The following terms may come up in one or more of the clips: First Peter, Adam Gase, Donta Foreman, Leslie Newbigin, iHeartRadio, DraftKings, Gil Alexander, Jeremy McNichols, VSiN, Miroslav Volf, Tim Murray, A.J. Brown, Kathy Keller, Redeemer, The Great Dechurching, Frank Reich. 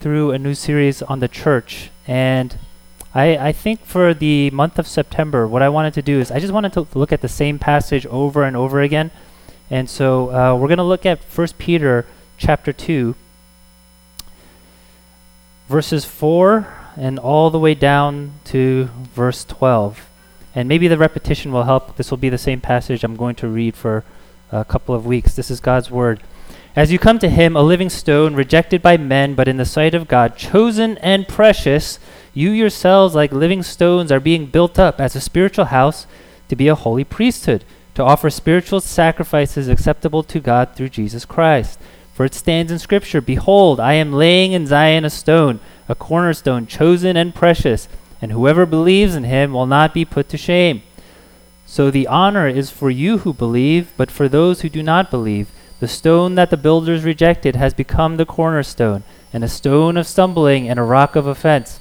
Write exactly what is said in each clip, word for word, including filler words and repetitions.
through a new series on the church, and I, I think for the month of September, what I wanted to do is I just wanted to look at the same passage over and over again. And so uh, we're going to look at First Peter chapter two, verses four and all the way down to verse twelve. And maybe the repetition will help. This will be the same passage I'm going to read for a couple of weeks. This is God's word. As you come to him, a living stone, rejected by men, but in the sight of God, chosen and precious, you yourselves, like living stones, are being built up as a spiritual house to be a holy priesthood, to offer spiritual sacrifices acceptable to God through Jesus Christ. For it stands in Scripture, behold, I am laying in Zion a stone, a cornerstone, chosen and precious, and whoever believes in him will not be put to shame. So the honor is for you who believe, but for those who do not believe, the stone that the builders rejected has become the cornerstone, and a stone of stumbling and a rock of offense.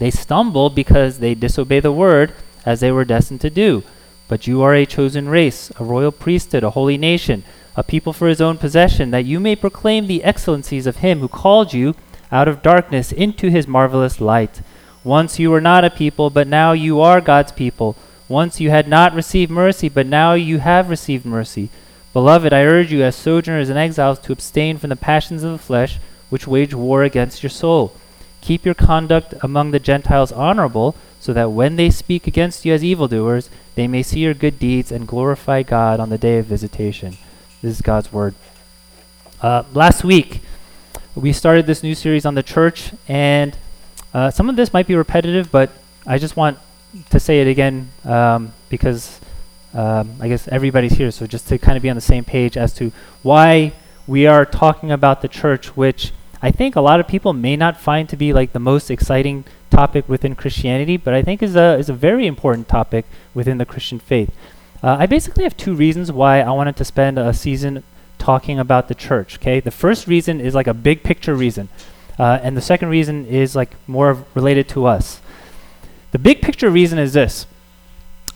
They stumble because they disobey the word, as they were destined to do. But you are a chosen race, a royal priesthood, a holy nation, a people for his own possession, that you may proclaim the excellencies of him who called you out of darkness into his marvelous light. Once you were not a people, but now you are God's people. Once you had not received mercy, but now you have received mercy. Beloved, I urge you as sojourners and exiles to abstain from the passions of the flesh, which wage war against your soul. Keep your conduct among the Gentiles honorable, so that when they speak against you as evildoers, they may see your good deeds and glorify God on the day of visitation. This is God's word. Uh, last week, we started this new series on the church, and uh, some of this might be repetitive, but I just want to say it again um, because um, I guess everybody's here, so just to kind of be on the same page as to why we are talking about the church, which I think a lot of people may not find to be like the most exciting topic within Christianity, but I think is a is a very important topic within the Christian faith. Uh, I basically have two reasons why I wanted to spend a season talking about the church. Okay, the first reason is like a big picture reason, uh, and the second reason is like more of related to us. The big picture reason is this.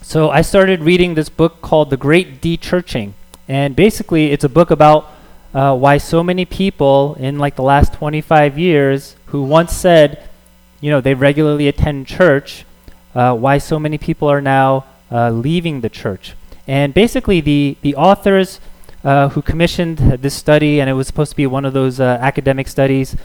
So I started reading this book called The Great Dechurching, and basically it's a book about uh, why so many people in like the last twenty-five years who once said, you know, they regularly attend church, uh, why so many people are now uh, leaving the church. And basically the, the authors uh, who commissioned this study, and it was supposed to be one of those uh, academic studies,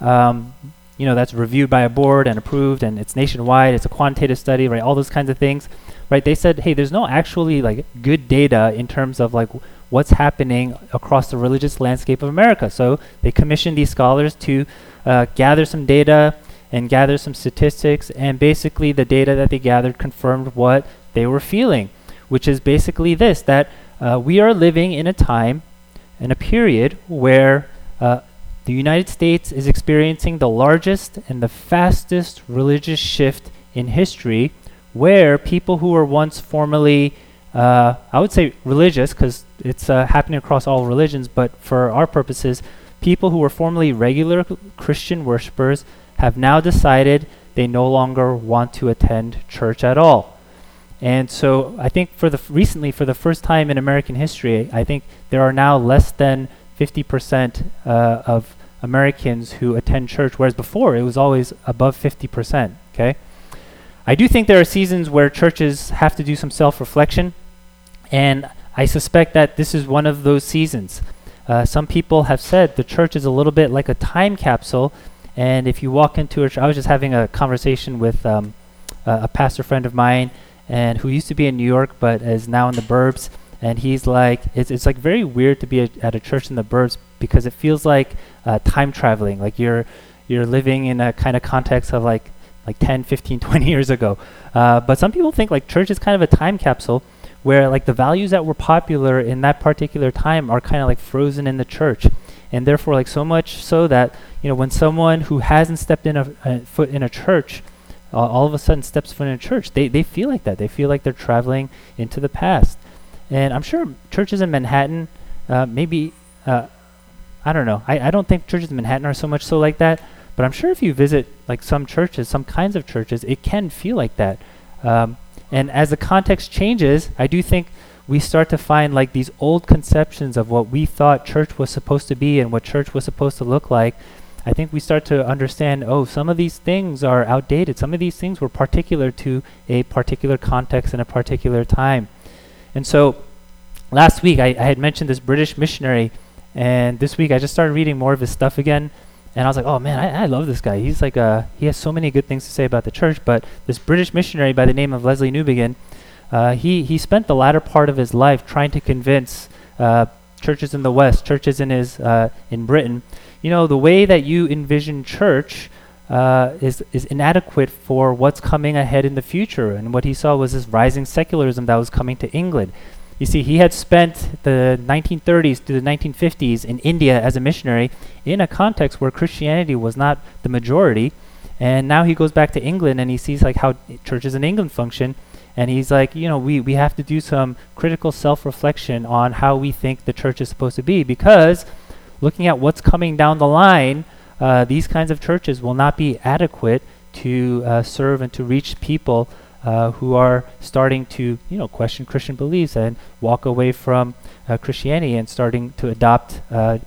um, you know, that's reviewed by a board and approved, and it's nationwide, it's a quantitative study, right, all those kinds of things, right? They said, hey, there's no actually like good data in terms of like w- what's happening across the religious landscape of America. So they commissioned these scholars to uh, gather some data and gather some statistics, and basically the data that they gathered confirmed what they were feeling, which is basically this, that uh, we are living in a time, in a period where uh, the United States is experiencing the largest and the fastest religious shift in history, where people who were once formerly, uh, I would say religious, because it's uh, happening across all religions, but for our purposes, people who were formerly regular c- Christian worshipers have now decided they no longer want to attend church at all. And so I think for the f- recently, for the first time in American history, I think there are now less than fifty percent uh, of Americans who attend church, whereas before it was always above fifty percent, okay? I do think there are seasons where churches have to do some self-reflection, and I suspect that this is one of those seasons. Uh, some people have said the church is a little bit like a time capsule. And if you walk into a church, I was just having a conversation with um, a, a pastor friend of mine, and who used to be in New York but is now in the burbs. And he's like, it's, it's like very weird to be a, at a church in the burbs because it feels like uh, time traveling. Like you're you're living in a kind of context of like like ten, fifteen, twenty years ago. Uh, but some people think like church is kind of a time capsule where like the values that were popular in that particular time are kind of like frozen in the church. And therefore, like so much so that, you know, when someone who hasn't stepped in a, a foot in a church, uh, all of a sudden steps foot in a church, they, they feel like that. They feel like they're traveling into the past. And I'm sure churches in Manhattan, uh, maybe, uh, I don't know. I, I don't think churches in Manhattan are so much so like that. But I'm sure if you visit like some churches, some kinds of churches, it can feel like that. Um, and as the context changes, I do think we start to find like these old conceptions of what we thought church was supposed to be and what church was supposed to look like. I think we start to understand, oh, some of these things are outdated. Some of these things were particular to a particular context and a particular time. And so last week I, I had mentioned this British missionary, and this week I just started reading more of his stuff again. And I was like, oh man, I, I love this guy. He's like, a, he has so many good things to say about the church. But this British missionary by the name of Leslie Newbigin, uh, he, he spent the latter part of his life trying to convince uh, churches in the West, churches in his uh, in Britain, you know, the way that you envision church uh, is, is inadequate for what's coming ahead in the future. And what he saw was this rising secularism that was coming to England. You see, he had spent the nineteen thirties through the nineteen fifties in India as a missionary in a context where Christianity was not the majority. And now he goes back to England and he sees like how churches in England function. And he's like, you know, we, we have to do some critical self-reflection on how we think the church is supposed to be, because looking at what's coming down the line, uh, these kinds of churches will not be adequate to uh, serve and to reach people who are starting to, you know, question Christian beliefs and walk away from uh, Christianity and starting to adopt, uh,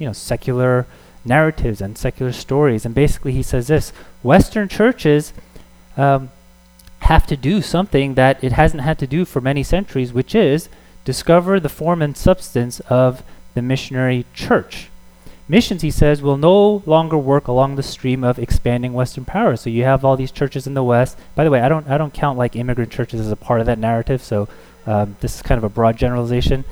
you know, secular narratives and secular stories. And basically he says this, Western churches um, have to do something that it hasn't had to do for many centuries, which is discover the form and substance of the missionary church. Missions, he says, will no longer work along the stream of expanding Western power. So you have all these churches in the West. By the way, I don't I don't count like immigrant churches as a part of that narrative, so um, this is kind of a broad generalization.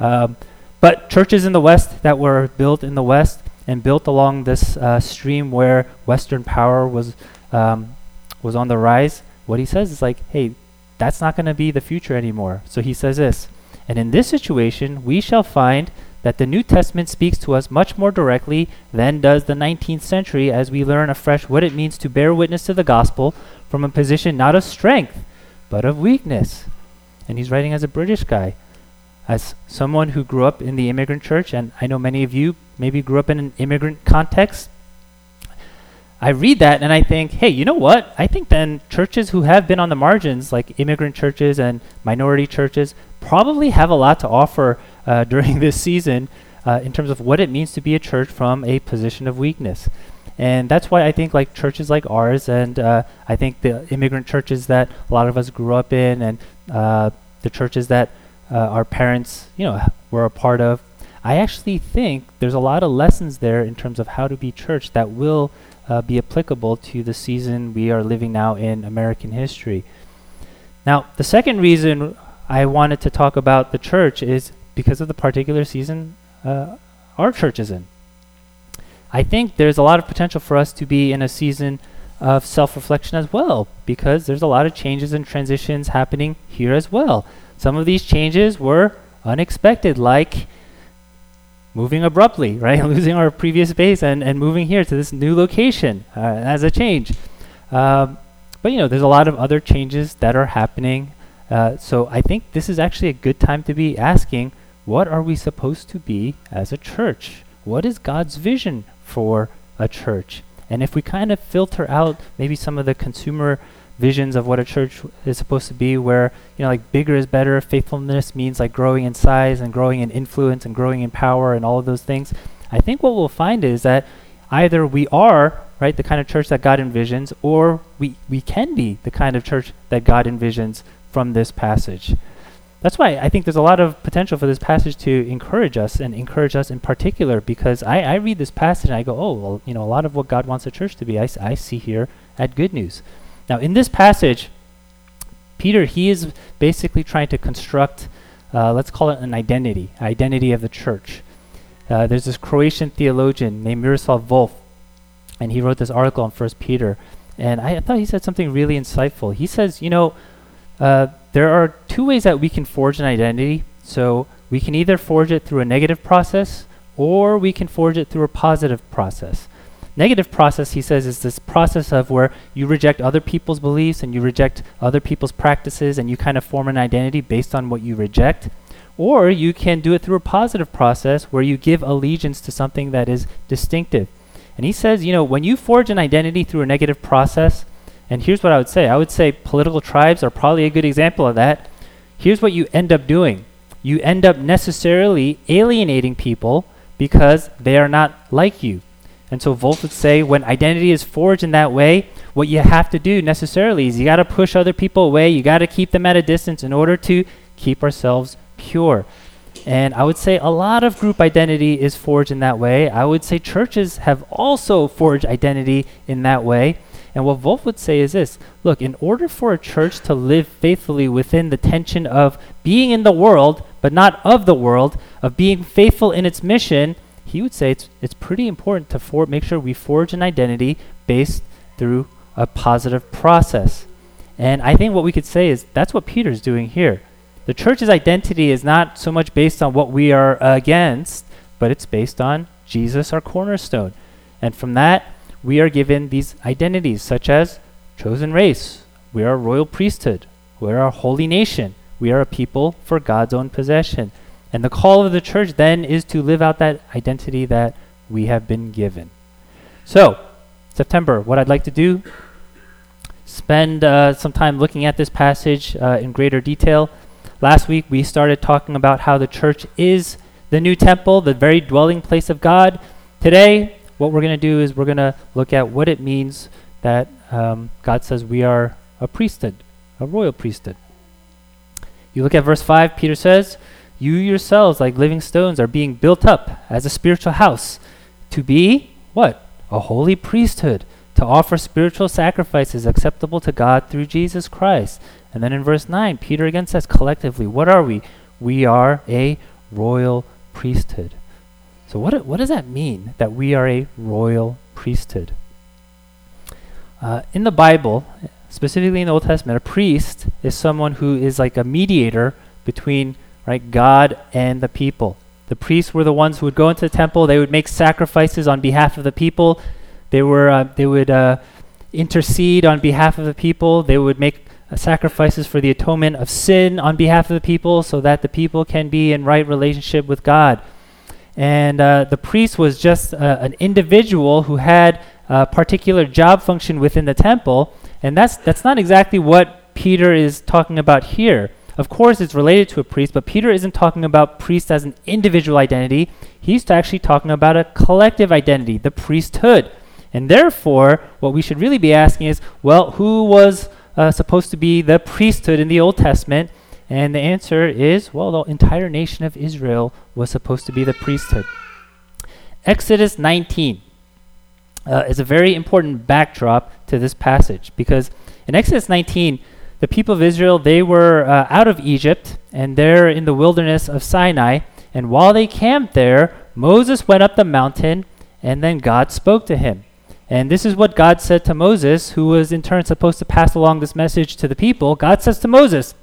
Um, but churches in the West that were built in the West and built along this uh, stream where Western power was um, was on the rise, what he says is like, hey, that's not going to be the future anymore. So he says this, and in this situation, we shall find that the New Testament speaks to us much more directly than does the nineteenth century, as we learn afresh what it means to bear witness to the gospel from a position not of strength, but of weakness. And he's writing as a British guy, as someone who grew up in the immigrant church, and I know many of you maybe grew up in an immigrant context. I read that and I think, hey, you know what? I think then churches who have been on the margins, like immigrant churches and minority churches, probably have a lot to offer uh, during this season uh, in terms of what it means to be a church from a position of weakness. And that's why I think like churches like ours, and uh, I think the immigrant churches that a lot of us grew up in, and uh, the churches that uh, our parents, you know, were a part of, I actually think there's a lot of lessons there in terms of how to be church that will uh, be applicable to the season we are living now in American history. Now, the second reason I wanted to talk about the church is because of the particular season uh, our church is in. I think there's a lot of potential for us to be in a season of self-reflection as well, because there's a lot of changes and transitions happening here as well. Some of these changes were unexpected, like moving abruptly, right? Losing our previous base and, and moving here to this new location uh, as a change. Um, but you know, there's a lot of other changes that are happening. Uh, so I think this is actually a good time to be asking, what are we supposed to be as a church? What is God's vision for a church? And if we kind of filter out maybe some of the consumer visions of what a church is supposed to be, where, you know, like bigger is better, faithfulness means like growing in size and growing in influence and growing in power and all of those things, I think what we'll find is that either we are, right, the kind of church that God envisions, or we, we can be the kind of church that God envisions from this passage. That's why I think there's a lot of potential for this passage to encourage us, and encourage us in particular, because I, I read this passage and I go, oh, well, you know, a lot of what God wants the church to be, I, I see here at Good News. Now, in this passage, Peter, he is basically trying to construct, uh, let's call it an identity, identity of the church. Uh, there's this Croatian theologian named Miroslav Volf, and he wrote this article on First Peter, and I, I thought he said something really insightful. He says, you know, Uh, there are two ways that we can forge an identity. So we can either forge it through a negative process, or we can forge it through a positive process. Negative process, he says, is this process of where you reject other people's beliefs and you reject other people's practices, and you kind of form an identity based on what you reject. Or you can do it through a positive process where you give allegiance to something that is distinctive. And he says, you know, when you forge an identity through a negative process, and here's what I would say. I would say political tribes are probably a good example of that. Here's what you end up doing. You end up necessarily alienating people because they are not like you. And so Volf would say, when identity is forged in that way, what you have to do necessarily is you got to push other people away. You got to keep them at a distance in order to keep ourselves pure. And I would say a lot of group identity is forged in that way. I would say churches have also forged identity in that way. And what Volf would say is this: look, in order for a church to live faithfully within the tension of being in the world, but not of the world, of being faithful in its mission, he would say it's it's pretty important to for- make sure we forge an identity based through a positive process. And I think what we could say is that's what Peter's doing here. The church's identity is not so much based on what we are uh, against, but it's based on Jesus, our cornerstone. And from that, we are given these identities such as chosen race, we are a royal priesthood, we are a holy nation, we are a people for God's own possession. And the call of the church then is to live out that identity that we have been given. So, September, what I'd like to do, spend uh, some time looking at this passage uh, in greater detail. Last week, we started talking about how the church is the new temple, the very dwelling place of God. Today, what we're going to do is we're going to look at what it means that um, God says we are a priesthood, a royal priesthood. You look at verse five, Peter says, you yourselves, like living stones, are being built up as a spiritual house to be, what? A holy priesthood, to offer spiritual sacrifices acceptable to God through Jesus Christ. And then in verse nine, Peter again says, collectively, what are we? We are a royal priesthood. So what what does that mean, that we are a royal priesthood? Uh, in the Bible, specifically in the Old Testament, a priest is someone who is like a mediator between, right, God and the people. The priests were the ones who would go into the temple. They would make sacrifices on behalf of the people. They were uh, they would uh, intercede on behalf of the people. They would make uh, sacrifices for the atonement of sin on behalf of the people, so that the people can be in right relationship with God. And uh, the priest was just uh, an individual who had a particular job function within the temple. And that's that's not exactly what Peter is talking about here. Of course, it's related to a priest, but Peter isn't talking about priest as an individual identity. He's actually talking about a collective identity, the priesthood. And therefore, what we should really be asking is, well, who was uh, supposed to be the priesthood in the Old Testament? And the answer is, well, the entire nation of Israel was supposed to be the priesthood. Exodus nineteen uh, is a very important backdrop to this passage, because in Exodus nineteen, the people of Israel, they were uh, out of Egypt, and they're in the wilderness of Sinai. And while they camped there, Moses went up the mountain, and then God spoke to him. And this is what God said to Moses, who was in turn supposed to pass along this message to the people. God says to Moses,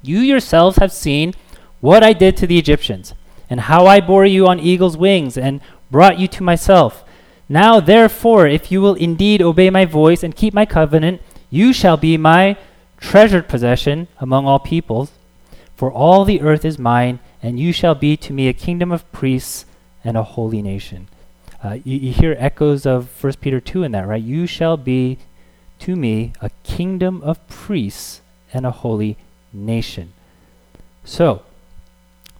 you yourselves have seen what I did to the Egyptians, and how I bore you on eagle's wings and brought you to myself. Now, therefore, if you will indeed obey my voice and keep my covenant, you shall be my treasured possession among all peoples, for all the earth is mine, and you shall be to me a kingdom of priests and a holy nation. Uh, you, you hear echoes of First Peter two in that, right? You shall be to me a kingdom of priests and a holy nation. nation. So,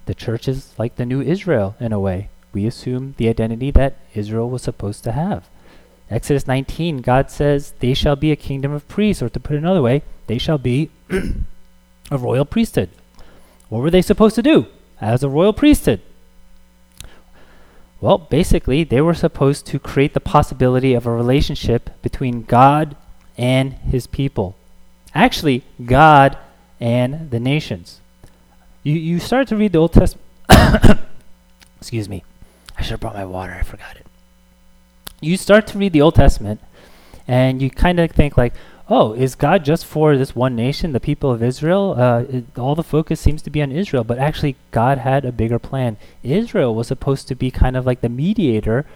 the church is like the new Israel in a way. We assume the identity that Israel was supposed to have. Exodus nineteen, God says, they shall be a kingdom of priests, or to put it another way, they shall be a royal priesthood. What were they supposed to do as a royal priesthood? Well, basically, they were supposed to create the possibility of a relationship between God and his people. Actually, God and the nations. You you start to read the Old Testament. Excuse me. I should have brought my water. I forgot it. You start to read the Old Testament, and you kind of think like, oh, is God just for this one nation, the people of Israel? Uh, it, all the focus seems to be on Israel, but actually God had a bigger plan. Israel was supposed to be kind of like the mediator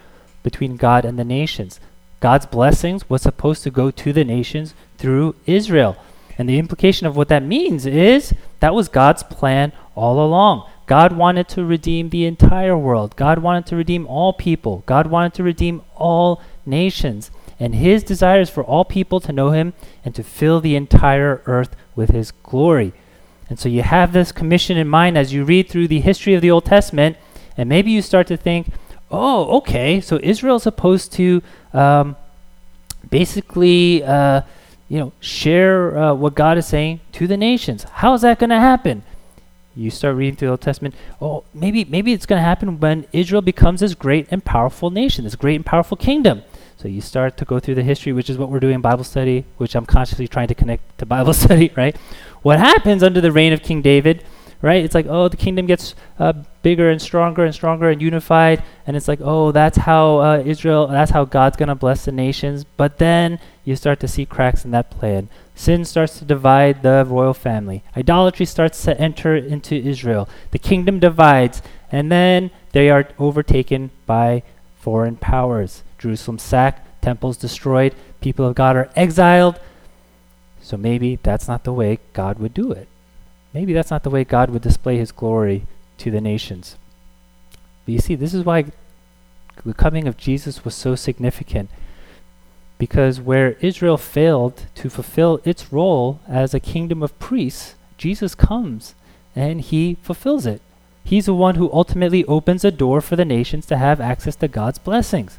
between God and the nations. God's blessings was supposed to go to the nations through Israel. And the implication of what that means is that was God's plan all along. God wanted to redeem the entire world. God wanted to redeem all people. God wanted to redeem all nations. And his desire is for all people to know him and to fill the entire earth with his glory. And so you have this commission in mind as you read through the history of the Old Testament, and maybe you start to think, oh, okay, so Israel's supposed to um, basically, uh, you know, share uh, what God is saying to the nations. How is that going to happen? You start reading through the Old Testament, oh, maybe maybe it's going to happen when Israel becomes this great and powerful nation, this great and powerful kingdom. So you start to go through the history, which is what we're doing in Bible study, which I'm consciously trying to connect to Bible study, right? What happens under the reign of King David, right? It's like, oh, the kingdom gets uh, bigger and stronger and stronger and unified, and it's like, oh, that's how uh, Israel, that's how God's going to bless the nations. But then you start to see cracks in that plan. Sin starts to divide the royal family. Idolatry starts to enter into Israel. The kingdom divides, and then they are overtaken by foreign powers. Jerusalem sacked, temples destroyed, people of God are exiled. So maybe that's not the way God would do it. Maybe that's not the way God would display his glory to the nations. But you see, this is why the coming of Jesus was so significant. Because where Israel failed to fulfill its role as a kingdom of priests, Jesus comes and he fulfills it. He's the one who ultimately opens a door for the nations to have access to God's blessings.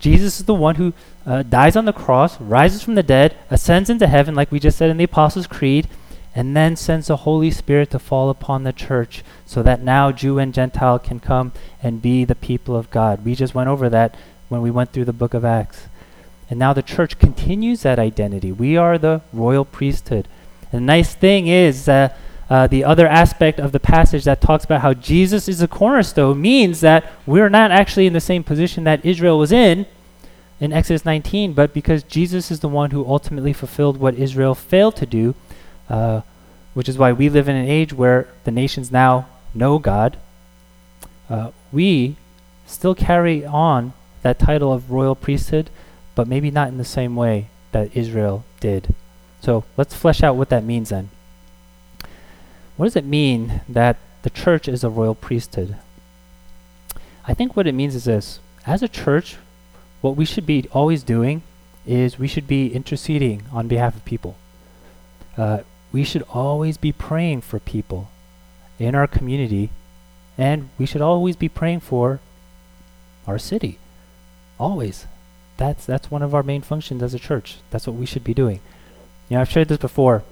Jesus is the one who uh, dies on the cross, rises from the dead, ascends into heaven, like we just said in the Apostles' Creed, and then sends the Holy Spirit to fall upon the church so that now Jew and Gentile can come and be the people of God. We just went over that when we went through the book of Acts. And now the church continues that identity. We are the royal priesthood. And the nice thing is that uh, uh, the other aspect of the passage that talks about how Jesus is the cornerstone means that we're not actually in the same position that Israel was in in Exodus nineteen, but because Jesus is the one who ultimately fulfilled what Israel failed to do, uh, which is why we live in an age where the nations now know God, uh, we still carry on that title of royal priesthood, but maybe not in the same way that Israel did. So let's flesh out what that means then. What does it mean that the church is a royal priesthood? I think what it means is this. As a church, what we should be always doing is we should be interceding on behalf of people. Uh, we should always be praying for people in our community, and we should always be praying for our city. Always. That's that's one of our main functions as a church. That's what we should be doing. You know, I've shared this before,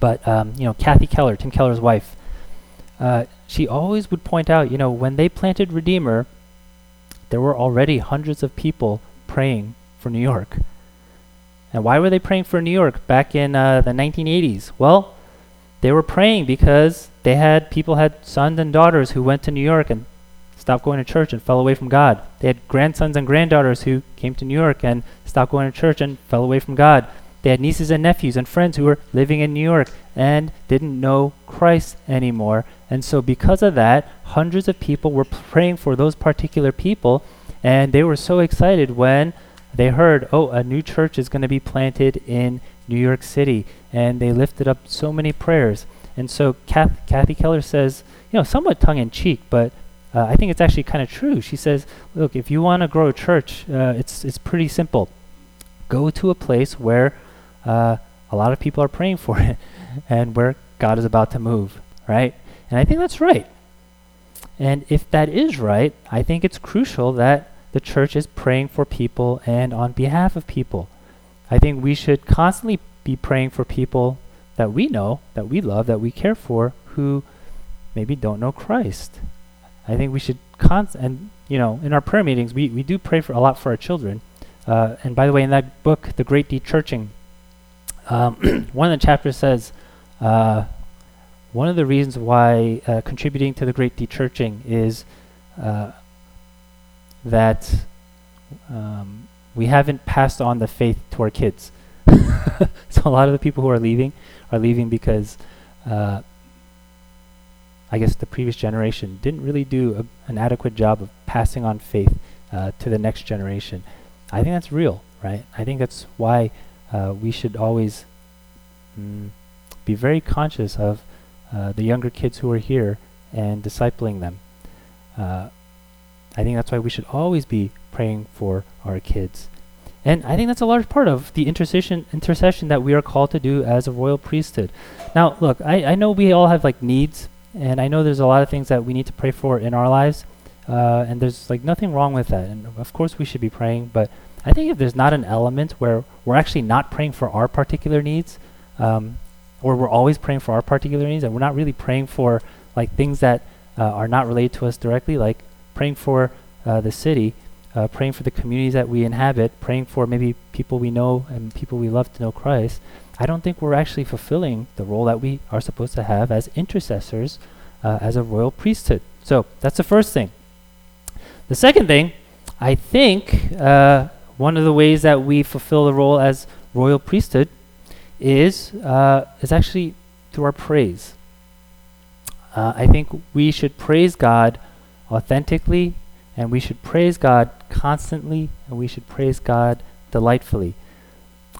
but um, you know, Kathy Keller, Tim Keller's wife, uh, she always would point out, you know, when they planted Redeemer, there were already hundreds of people praying for New York. And why were they praying for New York back in uh, the nineteen eighties? Well, they were praying because they had people had sons and daughters who went to New York and stopped going to church and fell away from God. They had grandsons and granddaughters who came to New York and stopped going to church and fell away from God. They had nieces and nephews and friends who were living in New York and didn't know Christ anymore. And so because of that, hundreds of people were praying for those particular people, and they were so excited when they heard, oh, a new church is going to be planted in New York City. And they lifted up so many prayers. And so Kath- Kathy Keller says, you know, somewhat tongue-in-cheek, but Uh, I think it's actually kind of true. She says, look, if you want to grow a church, uh, it's it's pretty simple. Go to a place where uh, a lot of people are praying for it and where God is about to move, right? And I think that's right. And if that is right, I think it's crucial that the church is praying for people and on behalf of people. I think we should constantly be praying for people that we know, that we love, that we care for, who maybe don't know Christ. I think we should, const- and you know, in our prayer meetings, we, we do pray for a lot for our children. Uh, and by the way, in that book, The Great Dechurching, um, one of the chapters says, uh, one of the reasons why uh, contributing to The Great Dechurching is uh, that um, we haven't passed on the faith to our kids. So a lot of the people who are leaving are leaving because uh, I guess the previous generation didn't really do a, an adequate job of passing on faith uh, to the next generation. I think that's real, right? I think that's why uh, we should always mm, be very conscious of uh, the younger kids who are here and discipling them. Uh, I think that's why we should always be praying for our kids. And I think that's a large part of the intercession intercession that we are called to do as a royal priesthood. Now, look, I, I know we all have like needs, and I know there's a lot of things that we need to pray for in our lives. Uh, and there's like nothing wrong with that. And of course we should be praying, but I think if there's not an element where we're actually not praying for our particular needs, um, or we're always praying for our particular needs, and we're not really praying for like things that uh, are not related to us directly, like praying for uh, the city, uh, praying for the communities that we inhabit, praying for maybe people we know and people we love to know Christ, I don't think we're actually fulfilling the role that we are supposed to have as intercessors, uh, as a royal priesthood. So that's the first thing. The second thing, I think uh, one of the ways that we fulfill the role as royal priesthood is uh, is actually through our praise. Uh, I think we should praise God authentically, and we should praise God constantly, and we should praise God delightfully.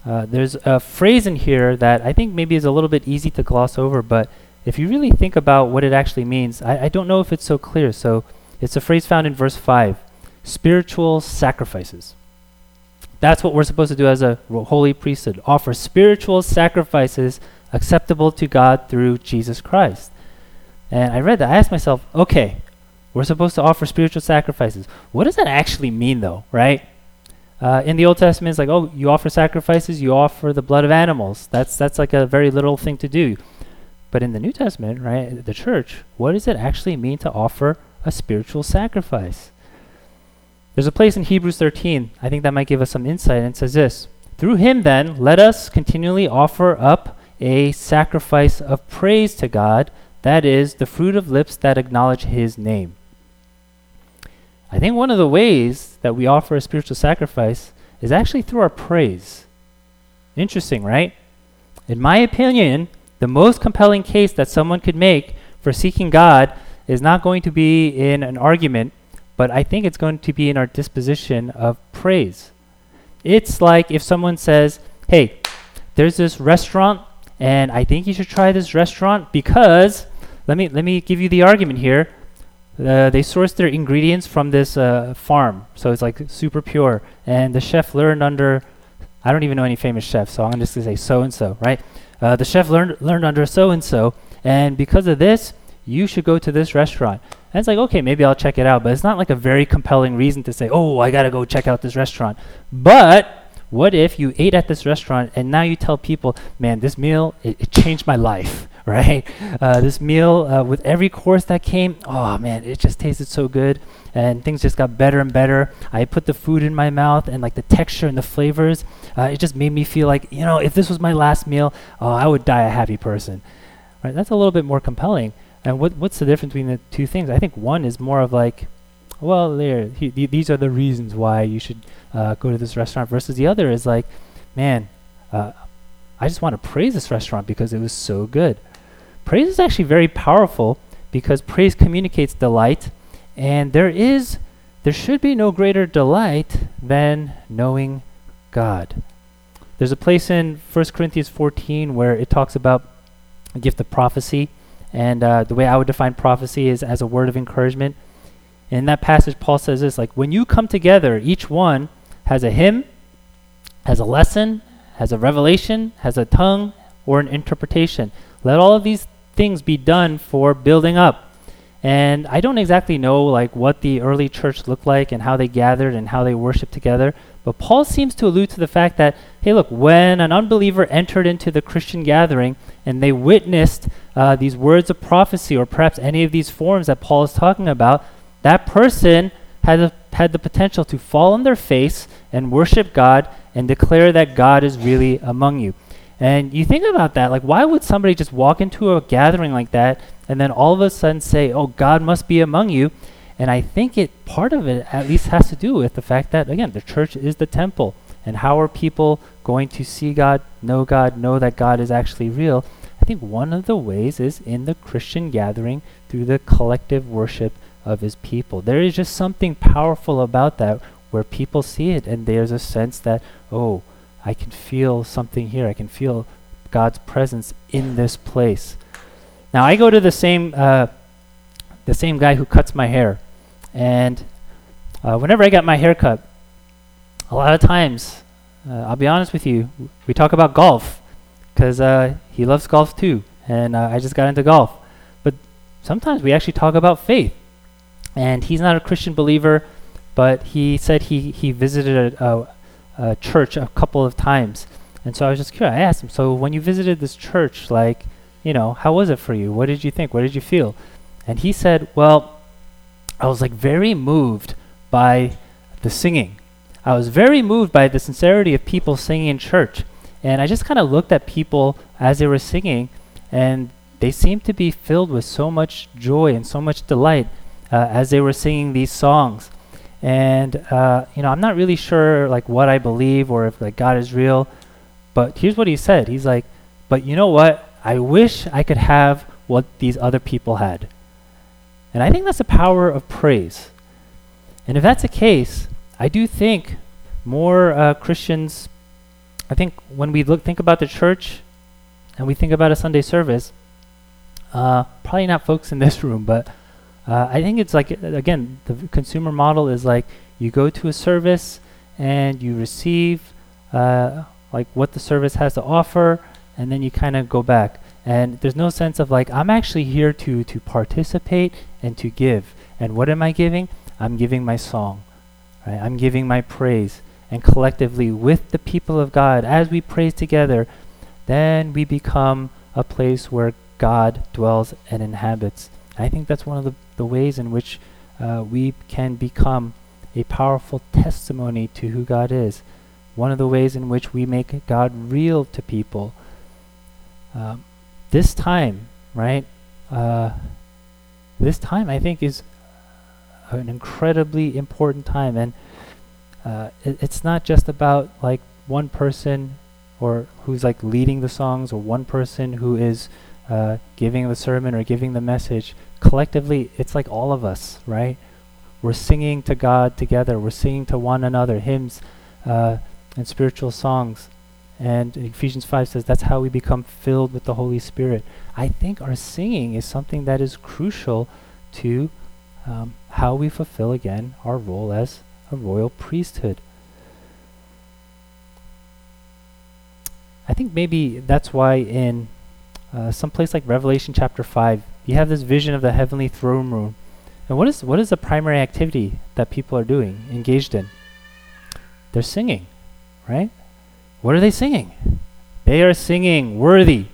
Uh, there's a phrase in here that I think maybe is a little bit easy to gloss over, but if you really think about what it actually means, I, I don't know if it's so clear. So it's a phrase found in verse five, spiritual sacrifices. That's what we're supposed to do as a holy priesthood, offer spiritual sacrifices acceptable to God through Jesus Christ. And I read that, I asked myself, okay, we're supposed to offer spiritual sacrifices. What does that actually mean though, right? Uh, in the Old Testament, it's like, oh, you offer sacrifices, you offer the blood of animals. That's that's like a very literal thing to do. But in the New Testament, right, the church, what does it actually mean to offer a spiritual sacrifice? There's a place in Hebrews thirteen, I think that might give us some insight, and it says this, through him then, let us continually offer up a sacrifice of praise to God, that is, the fruit of lips that acknowledge his name. I think one of the ways that we offer a spiritual sacrifice is actually through our praise. Interesting, right? In my opinion, the most compelling case that someone could make for seeking God is not going to be in an argument, but I think it's going to be in our disposition of praise. It's like if someone says, hey, there's this restaurant and I think you should try this restaurant because, let me, let me give you the argument here. Uh, they source their ingredients from this uh, farm, so it's like super pure. And the chef learned under, I don't even know any famous chefs, so I'm just going to say so-and-so, right? Uh, the chef learned learned under so-and-so, and because of this, you should go to this restaurant. And it's like, okay, maybe I'll check it out, but it's not like a very compelling reason to say, oh, I got to go check out this restaurant. But what if you ate at this restaurant and now you tell people, man, this meal, it, it changed my life. Right? Uh, this meal, uh, with every course that came, oh man, it just tasted so good, and things just got better and better. I put the food in my mouth, and like the texture and the flavors, uh, it just made me feel like, you know, if this was my last meal, oh, I would die a happy person. Right? That's a little bit more compelling. And what what's the difference between the two things? I think one is more of like, well, there, he, th- these are the reasons why you should uh, go to this restaurant, versus the other is like, man, uh, I just want to praise this restaurant because it was so good. Praise is actually very powerful because praise communicates delight, and there is, there should be no greater delight than knowing God. There's a place in First Corinthians fourteen where it talks about the gift of prophecy, and uh, the way I would define prophecy is as a word of encouragement. And in that passage, Paul says this, like, when you come together, each one has a hymn, has a lesson, has a revelation, has a tongue, or an interpretation. Let all of these things be done for building up. And I don't exactly know like what the early church looked like and how they gathered and how they worshiped together, but Paul seems to allude to the fact that, hey look, when an unbeliever entered into the Christian gathering and they witnessed uh, these words of prophecy or perhaps any of these forms that Paul is talking about, that person had the, had the potential to fall on their face and worship God and declare that God is really among you. And you think about that, like why would somebody just walk into a gathering like that and then all of a sudden say, oh, God must be among you? And I think it part of it at least has to do with the fact that, again, the church is the temple. And how are people going to see God, know God, know that God is actually real? I think one of the ways is in the Christian gathering through the collective worship of his people. There is just something powerful about that where people see it and there's a sense that, oh, I can feel something here. I can feel God's presence in this place. Now I go to the same uh, the same guy who cuts my hair, and uh, whenever I got my hair cut, a lot of times, uh, I'll be honest with you, we talk about golf because uh, he loves golf too, and uh, I just got into golf. But sometimes we actually talk about faith. And he's not a Christian believer, but he said he, he visited a, a, a church a couple of times. And so I was just curious. I asked him, so when you visited this church, like, you know, how was it for you? What did you think? What did you feel? And he said, well, I was like very moved by the singing. I was very moved by the sincerity of people singing in church. And I just kind of looked at people as they were singing, and they seemed to be filled with so much joy and so much delight uh, as they were singing these songs. And, uh, you know, I'm not really sure, like, what I believe or if, like, God is real. But here's what he said. He's like, but you know what? I wish I could have what these other people had. And I think that's the power of praise. And if that's the case, I do think more uh, Christians, I think when we look think about the church and we think about a Sunday service, uh, probably not folks in this room, but uh, I think it's like, again, the consumer model is like you go to a service and you receive uh, like what the service has to offer, and then you kind of go back. And there's no sense of like, I'm actually here to to participate and to give. And what am I giving? I'm giving my song. Right? I'm giving my praise. And collectively with the people of God, as we praise together, then we become a place where God dwells and inhabits. I think that's one of the, the ways in which uh, we can become a powerful testimony to who God is. One of the ways in which we make God real to people. Um, This time, right, uh, this time I think is an incredibly important time. And uh, it, it's not just about like one person or who's like leading the songs or one person who is uh, giving the sermon or giving the message. Collectively, it's like all of us, right? We're singing to God together. We're singing to one another hymns uh, and spiritual songs. And Ephesians five says that's how we become filled with the Holy Spirit. I think our singing is something that is crucial to um, how we fulfill, again, our role as a royal priesthood. I think maybe that's why in uh, some place like Revelation chapter five, you have this vision of the heavenly throne room. And what is what is the primary activity that people are doing, engaged in? They're singing, right? What are they singing? They are singing, worthy.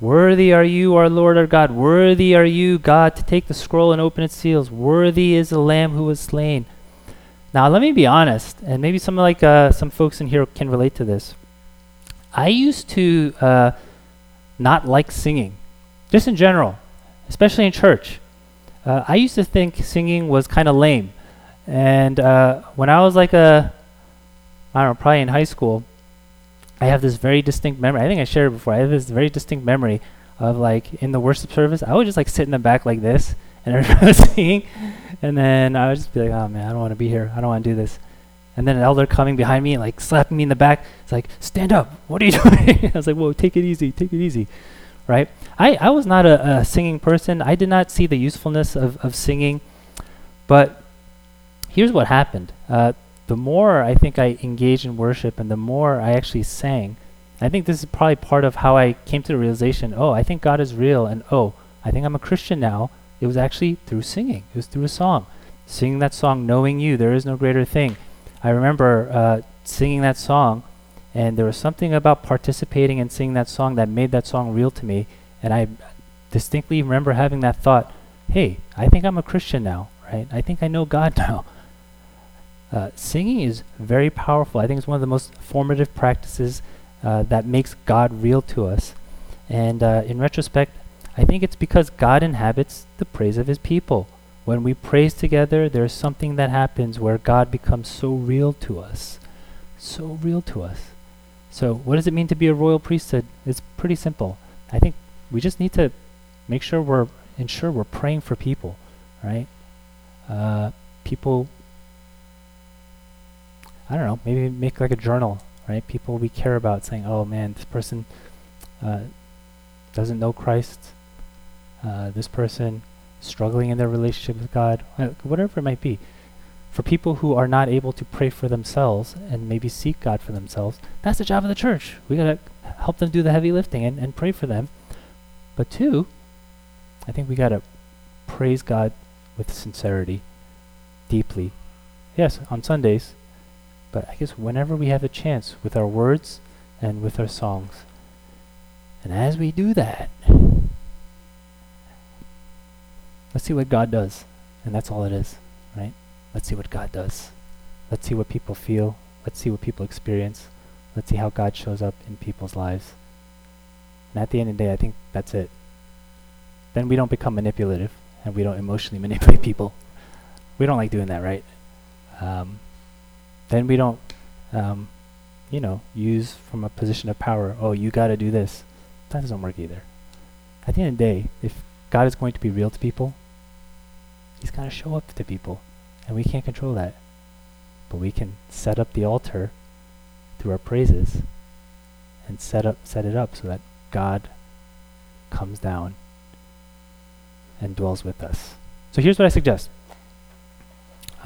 Worthy are you, our Lord, our God. Worthy are you, God, to take the scroll and open its seals. Worthy is the Lamb who was slain. Now, let me be honest, and maybe some like uh, some folks in here can relate to this. I used to uh, not like singing, just in general, especially in church. Uh, I used to think singing was kind of lame. And uh, when I was like a, I don't know, probably in high school, I have this very distinct memory. I think I shared it before. I have this very distinct memory of like in the worship service, I would just like sit in the back like this and everybody was singing. And then I would just be like, oh man, I don't want to be here. I don't want to do this. And then an elder coming behind me and like slapping me in the back. It's like, stand up. What are you doing? I was like, whoa, take it easy. Take it easy. Right? I, I was not a, a singing person. I did not see the usefulness of, of singing. But here's what happened. Uh, The more I think I engaged in worship and the more I actually sang, I think this is probably part of how I came to the realization, oh, I think God is real, and oh, I think I'm a Christian now. It was actually through singing. It was through a song. Singing that song, Knowing You, There Is No Greater Thing. I remember uh, singing that song, and there was something about participating and singing that song that made that song real to me, and I distinctly remember having that thought, hey, I think I'm a Christian now, right? I think I know God now. Uh, singing is very powerful. I think it's one of the most formative practices uh, that makes God real to us. And uh, in retrospect, I think it's because God inhabits the praise of his people. When we praise together, there's something that happens where God becomes so real to us. So real to us. So what does it mean to be a royal priesthood? It's pretty simple. I think we just need to make sure we're, ensure we're praying for people, right? Uh, people... I don't know, maybe make like a journal, right? People we care about saying, oh man, this person uh, doesn't know Christ. Uh, this person struggling in their relationship with God, whatever it might be. For people who are not able to pray for themselves and maybe seek God for themselves, that's the job of the church. We gotta help them do the heavy lifting and, and pray for them. But two, I think we gotta praise God with sincerity, deeply. Yes, on Sundays, but I guess whenever we have a chance, with our words and with our songs. And as we do that, let's see what God does. And that's all it is, right? Let's see what God does. Let's see what people feel. Let's see what people experience. Let's see how God shows up in people's lives. And at the end of the day, I think that's it. Then we don't become manipulative, and we don't emotionally manipulate people. We don't like doing that, right? Um, then we don't, um, you know, use from a position of power, oh, you got to do this. That doesn't work either. At the end of the day, if God is going to be real to people, he's got to show up to people, and we can't control that. But we can set up the altar through our praises and set up, set it up so that God comes down and dwells with us. So here's what I suggest.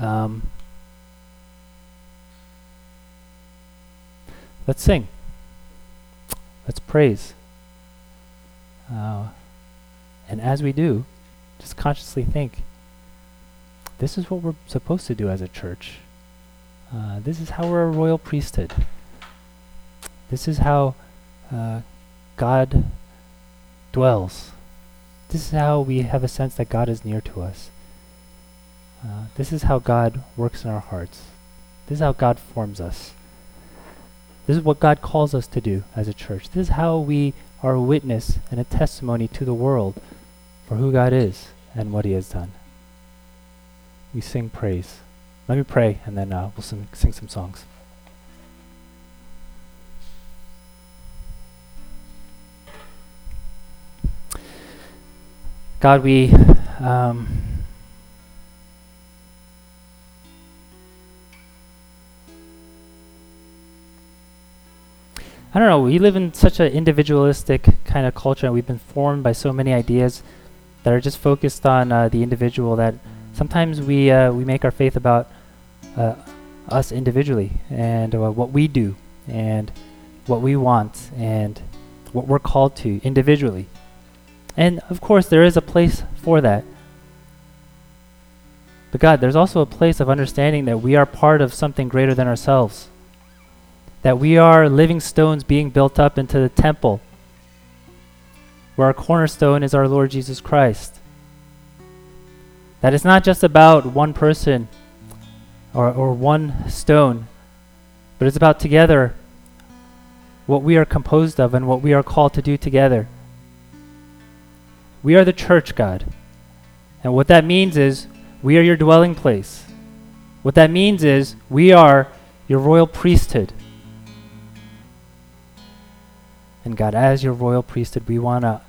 Um, let's sing. Let's praise. Uh, and as we do, just consciously think, this is what we're supposed to do as a church. Uh, this is how we're a royal priesthood. This is how uh, God dwells. This is how we have a sense that God is near to us. Uh, this is how God works in our hearts. This is how God forms us. This is what God calls us to do as a church. This is how we are a witness and a testimony to the world for who God is and what he has done. We sing praise. Let me pray, and then uh, we'll sing, sing some songs. God, we um, I don't know, we live in such an individualistic kind of culture, and we've been formed by so many ideas that are just focused on uh, the individual, that sometimes we uh, we make our faith about uh, us individually, and uh, what we do and what we want and what we're called to individually. And of course there is a place for that. But God, there's also a place of understanding that we are part of something greater than ourselves. That we are living stones being built up into the temple, where our cornerstone is our Lord Jesus Christ. That it's not just about one person or, or one stone, but it's about together what we are composed of and what we are called to do together. We are the church, God. And what that means is we are your dwelling place. What that means is we are your royal priesthood. And God, as your royal priesthood, we want to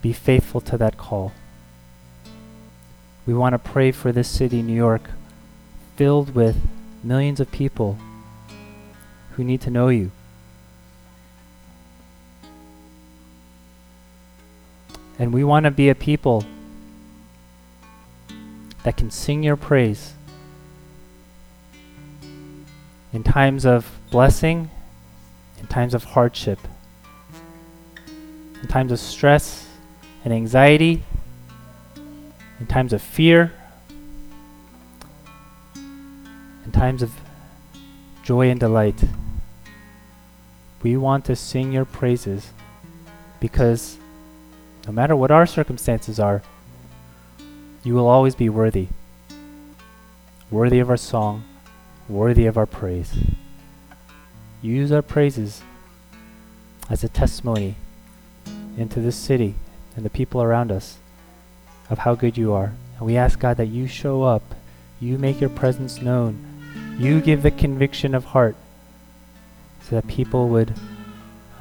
be faithful to that call. We want to pray for this city, New York, filled with millions of people who need to know you. And we want to be a people that can sing your praise in times of blessing, in times of hardship, in times of stress and anxiety, in times of fear, in times of joy and delight. We want to sing your praises, because no matter what our circumstances are, you will always be worthy. Worthy of our song, worthy of our praise. Use our praises as a testimony into this city and the people around us of how good you are. And we ask, God, that you show up, you make your presence known, you give the conviction of heart, so that people would,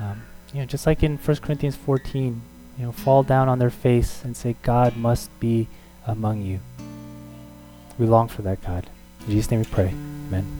um, you know, just like in First Corinthians fourteen, you know, fall down on their face and say, God must be among you. We long for that, God. In Jesus' name we pray. Amen.